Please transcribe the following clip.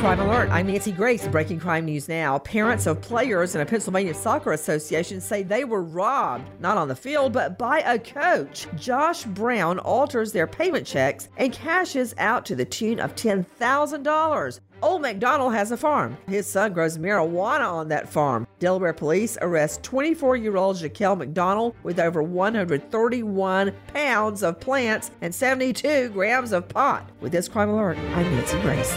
Crime Alert. I'm Nancy Grace, breaking crime news now. Parents of players in a Pennsylvania soccer association say they were robbed, not on the field, but by a coach. Josh Brown alters their payment checks and cashes out to the tune of $10,000. Old McDonald has a farm. His son grows marijuana on that farm. Delaware police arrest 24-year-old Jaquelle McDonald with over 131 pounds of plants and 72 grams of pot. With this Crime Alert, I'm Nancy Grace.